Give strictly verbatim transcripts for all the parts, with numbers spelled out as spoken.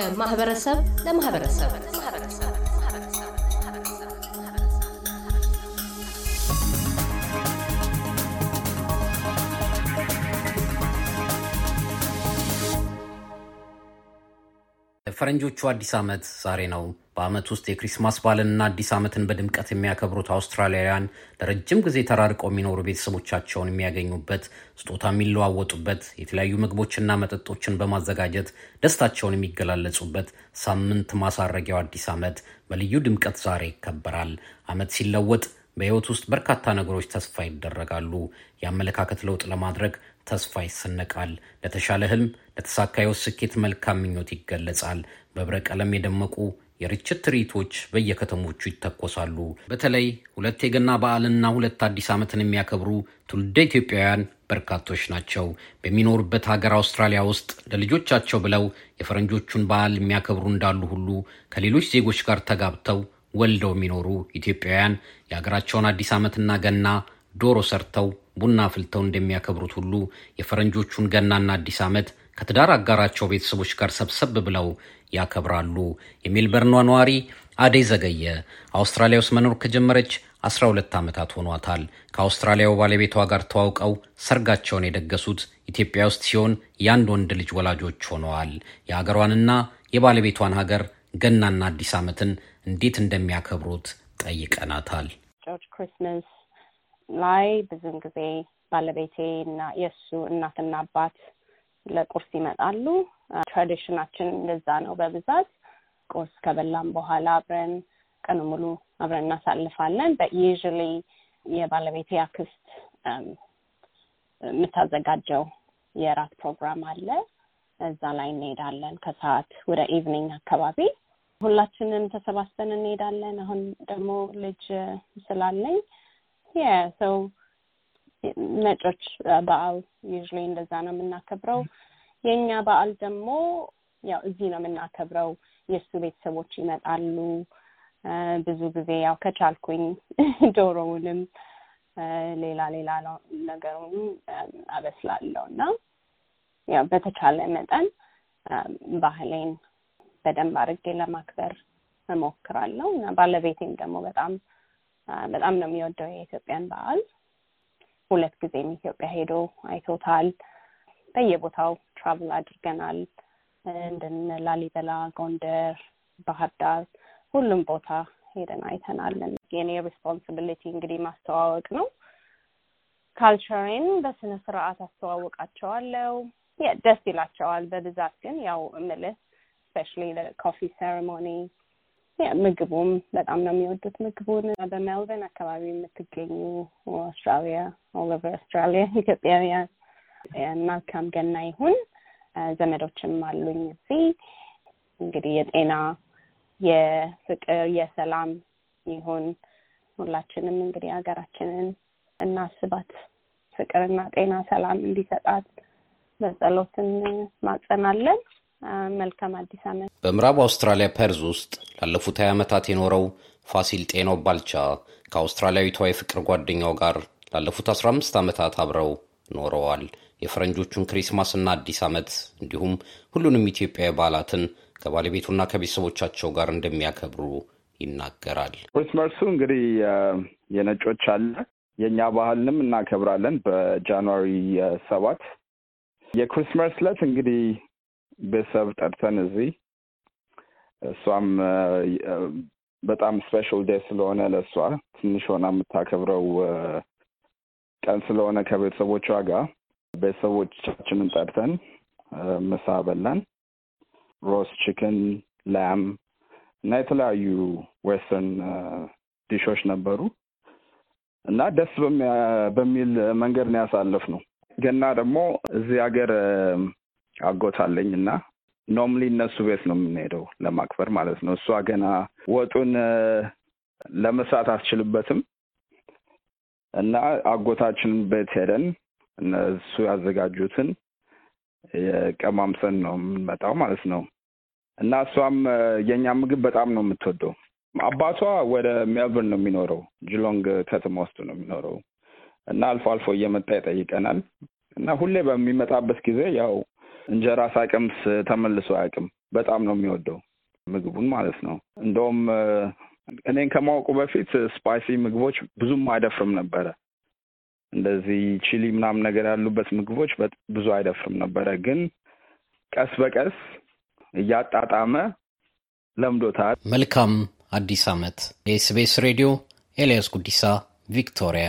ከማህበረሰብ ለማህበረሰብ ማህበረሰብ ፈረንጆቹ አዲስ አመት ዛሬ ነው። በአመት ውስጥ የክሪስማስ በዓልና አዲስ አመትን በድምቀት የሚያከብሩት አውስትራሊያውያን ለረጅም ጊዜ ተራርቀው የሚኖሩ ቤተሰቦቻቸውን የሚያገኙበት፣ ስጦታ የሚለዋወጡበት፣ የተለያዩ ምግቦችና መጠጦችን በማዘጋጀት ደስታቸውን የሚገላለጹበት ሳምንት ማሳረጊያው አዲስ አመት በልዩ ድምቀት ዛሬ ይከበራል። አመት ሲለወጥ በህይወት ውስጥ በርካታ ነገሮች ተስፋ ይደረጋሉ። ያመለካከት ለውጥ ለማድረግ ተስፋ ይሰነቃል። ለተሻለ ህልም፣ ለተሳካዩ ስኬት መልካም ምኞት ይገለጻል። በብረ ቀለም የደመቁ የርችት ትርኢቶች በየከተሞቹ ይተኮሳሉ። በተለይ ሁለት የገና በዓልና ሁለት አዲስ አመትን የሚያከብሩ ትውልደ ኢትዮጵያውያን በርካቶች ናቸው። በሚኖርበት ሀገር አውስትራሊያ ውስጥ ለልጆቻቸው ብለው የፈረንጆቹን በዓል የሚያከብሩ እንዳሉ ሁሉ ከሌሎች ዜጎች ጋር ተጋብተው ወልደው የሚኖሩ ኢትዮጵያውያን የሀገራቸውን አዲስ አመትና ገና ዶሮ ሰርተው ቡና አፍልተው እንደሚያከብሩት ሁሉ የፈረንጆቹን ገናና አዲስ አመት ከትዳር አጋራቸው ቤተሰቦች ጋር ሰብሰብ ብለው ያከብራሉ። የሜልበርን ነዋሪ አደይ ዘገየ አውስትራሊያ ውስጥ መኖር ከጀመረች አስራ ሁለት ዓመታት ሆኗታል። ከአውስትራሊያው ባለቤቷ ጋር ተዋውቀው ሰርጋቸውን የደገሱት ኢትዮጵያ ውስጥ ሲሆን ያንድ ወንድ ልጅ ወላጆች ሆነዋል። የሀገሯንና የባለቤቷን ሀገር ገናና አዲስ አመትን እንዴት እንደሚያከብሩት ጠይቀናታል። ጆርጅ ክሪስማስ ላይ ብዙን ጊዜ ባለቤቴና የሱ እናትና አባት ለቁርስ ይመጣሉ። ትራዲሽናችን እንደዛ ነው። በብዛት ቁርስ ከበላን በኋላ አብረን ቀኑ ሙሉ አብረን እናሳልፋለን። but usually የባለቤቴ አክስት የምታዘጋጀው የራት ፕሮግራም አለ። እዛ ላይ እንሄዳለን። ከሰዓት ወደ ኢቭኒንግ አካባቢ ሁላችንም ተሰባስበን እንሄዳለን። አሁን ደግሞ ልጅ ስላለኝ Yeah, so ነጮች በዓል usually እንደዛ ነው የምናከብረው። የኛ በዓል ደግሞ ያው እዚህ ነው የምናከብረው። የሱ ቤተሰቦች ይመጣሉ። ብዙ ጊዜ ያው ከቻልኩኝ ዶሮውንም ሌላ ሌላ ነገሩን አበስላለሁና ያው በተቻለ መጠን ባህሌን በደንብ አድርጌ ለማክበር እሞክራለሁ። እና ባለቤቴም ደግሞ በጣም በጣም ነው የሚወደው የኢትዮጵያን በዓል። ሁለት ጊዜ ኢትዮጵያ ሄዶ አይቶታል። በየቦታው ትራቭል አድርገናል። እንደነ ላሊበላ፣ ጎንደር፣ ባህር ዳር ሁሉም ቦታ ሄደን አይተናል። የኔ ሪስፖንሲቢሊቲ እንግዲህ ማስተዋወቅ ነው። ካልቸርን በስነ ስርዓት አስተዋውቃቸዋለሁ። ያ ደስ ይላቸዋል። በብዛት ግን ያው እምልህ especially the coffee ceremony ያ ምግቡም በጣም ነው የሚወዱት። ምግቡን በሜልበርን አካባቢ የምትገኙ አውስትራሊያ all over Australia ኢትዮጵያውያን መልካም ገና ይሁን። ዘመዶችም አሉኝ እዚህ። እንግዲህ የጤና፣ የፍቅር፣ የሰላም ይሁን። ሁላችንም እንግዲህ ሀገራችንን እናስባት። ፍቅርና ጤና ሰላም እንዲሰጣት በጸሎትን ማጽናለን። መልካም አዲስ አመት። በምዕራብ አውስትራሊያ ፐርዝ ውስጥ ላለፉት ሃያ ዓመታት የኖረው ፋሲል ጤኖ ባልቻ ከአውስትራሊያዊቷ የፍቅር ጓደኛው ጋር ላለፉት አስራ አምስት ዓመታት አብረው ኖረዋል። የፈረንጆቹን ክሪስማስና አዲስ አመት እንዲሁም ሁሉንም ኢትዮጵያዊ በዓላትን ከባለቤቱና ከቤተሰቦቻቸው ጋር እንደሚያከብሩ ይናገራል። ክሪስማሱ እንግዲህ የነጮች አለ፣ የኛ ባህልንም እናከብራለን በጃንዋሪ ሰባት የክሪስማስ ዕለት እንግዲህ በሰብ ጠርተን እዚህ እሷም በጣም ስፔሻል ዴይ ስለሆነ ለሷ ትንሽ ሆና የምታከብረው ቀን ስለሆነ ከቤተሰቦቿ ጋር ቤተሰቦቻችንን ጠርተን ምሳ በላን። ሮስት ቺክን፣ ላም እና የተለያዩ ዌስተርን ዲሾች ነበሩ እና ደስ በሚል መንገድ ነው ያሳለፍነው። ገና ደግሞ እዚህ ሀገር አጎታለኝና ኖርማሊ እነሱ ቤት ነው የምንሄደው ለማክበር ማለት ነው። እሷ ገና ወጡን ለመስራት አትችልበትም እና አጎታችን ቤት ሄደን እነሱ ያዘጋጁትን የቀማምሰን ነው የምንመጣው ማለት ነው። እና እሷም የኛ ምግብ በጣም ነው የምትወደው። አባቷ ወደ ሜልበርን ነው የሚኖረው፣ ጂሎንግ ከተማ ውስጥ ነው የሚኖረው እና አልፎ አልፎ እየመጣ ይጠይቀናል። እና ሁሌ በሚመጣበት ጊዜ ያው እንጀራ ሳይቀምስ ተመልሶ አያውቅም። በጣም ነው የሚወደው ምግቡን ማለት ነው። እንደውም እኔን ከማውቁ በፊት ስፓይሲ ምግቦች ብዙም አይደፍርም ነበር። እንደዚህ ቺሊ ምናምን ነገር ያሉበት ምግቦች ብዙ አይደፍርም ነበር። ግን ቀስ በቀስ እያጣጣመ ለምዶታል። መልካም አዲስ አመት። ኤስ ቢ ኤስ ሬዲዮ ኤልያስ ጉዲሳ ቪክቶሪያ።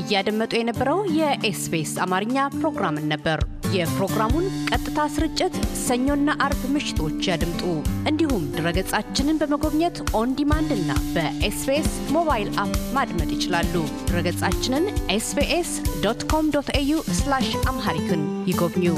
እያደመጡ የነበረው የኤስ ቢ ኤስ አማርኛ ፕሮግራም ነበር። የፕሮግራሙን ቀጥታ ስርጭት ሰኞና አርብ ምሽቶች ያድምጡ። እንዲሁም ድረገጻችንን በመጎብኘት ኦን ዲማንድ እና በኤስ ቢ ኤስ ሞባይል አፕ ማድመጥ ይችላሉ። ድረገጻችንን ኤስ ቢ ኤስ ዶት ኮም ዶት ኤዩ ስላሽ አምሃሪክን ይጎብኙ።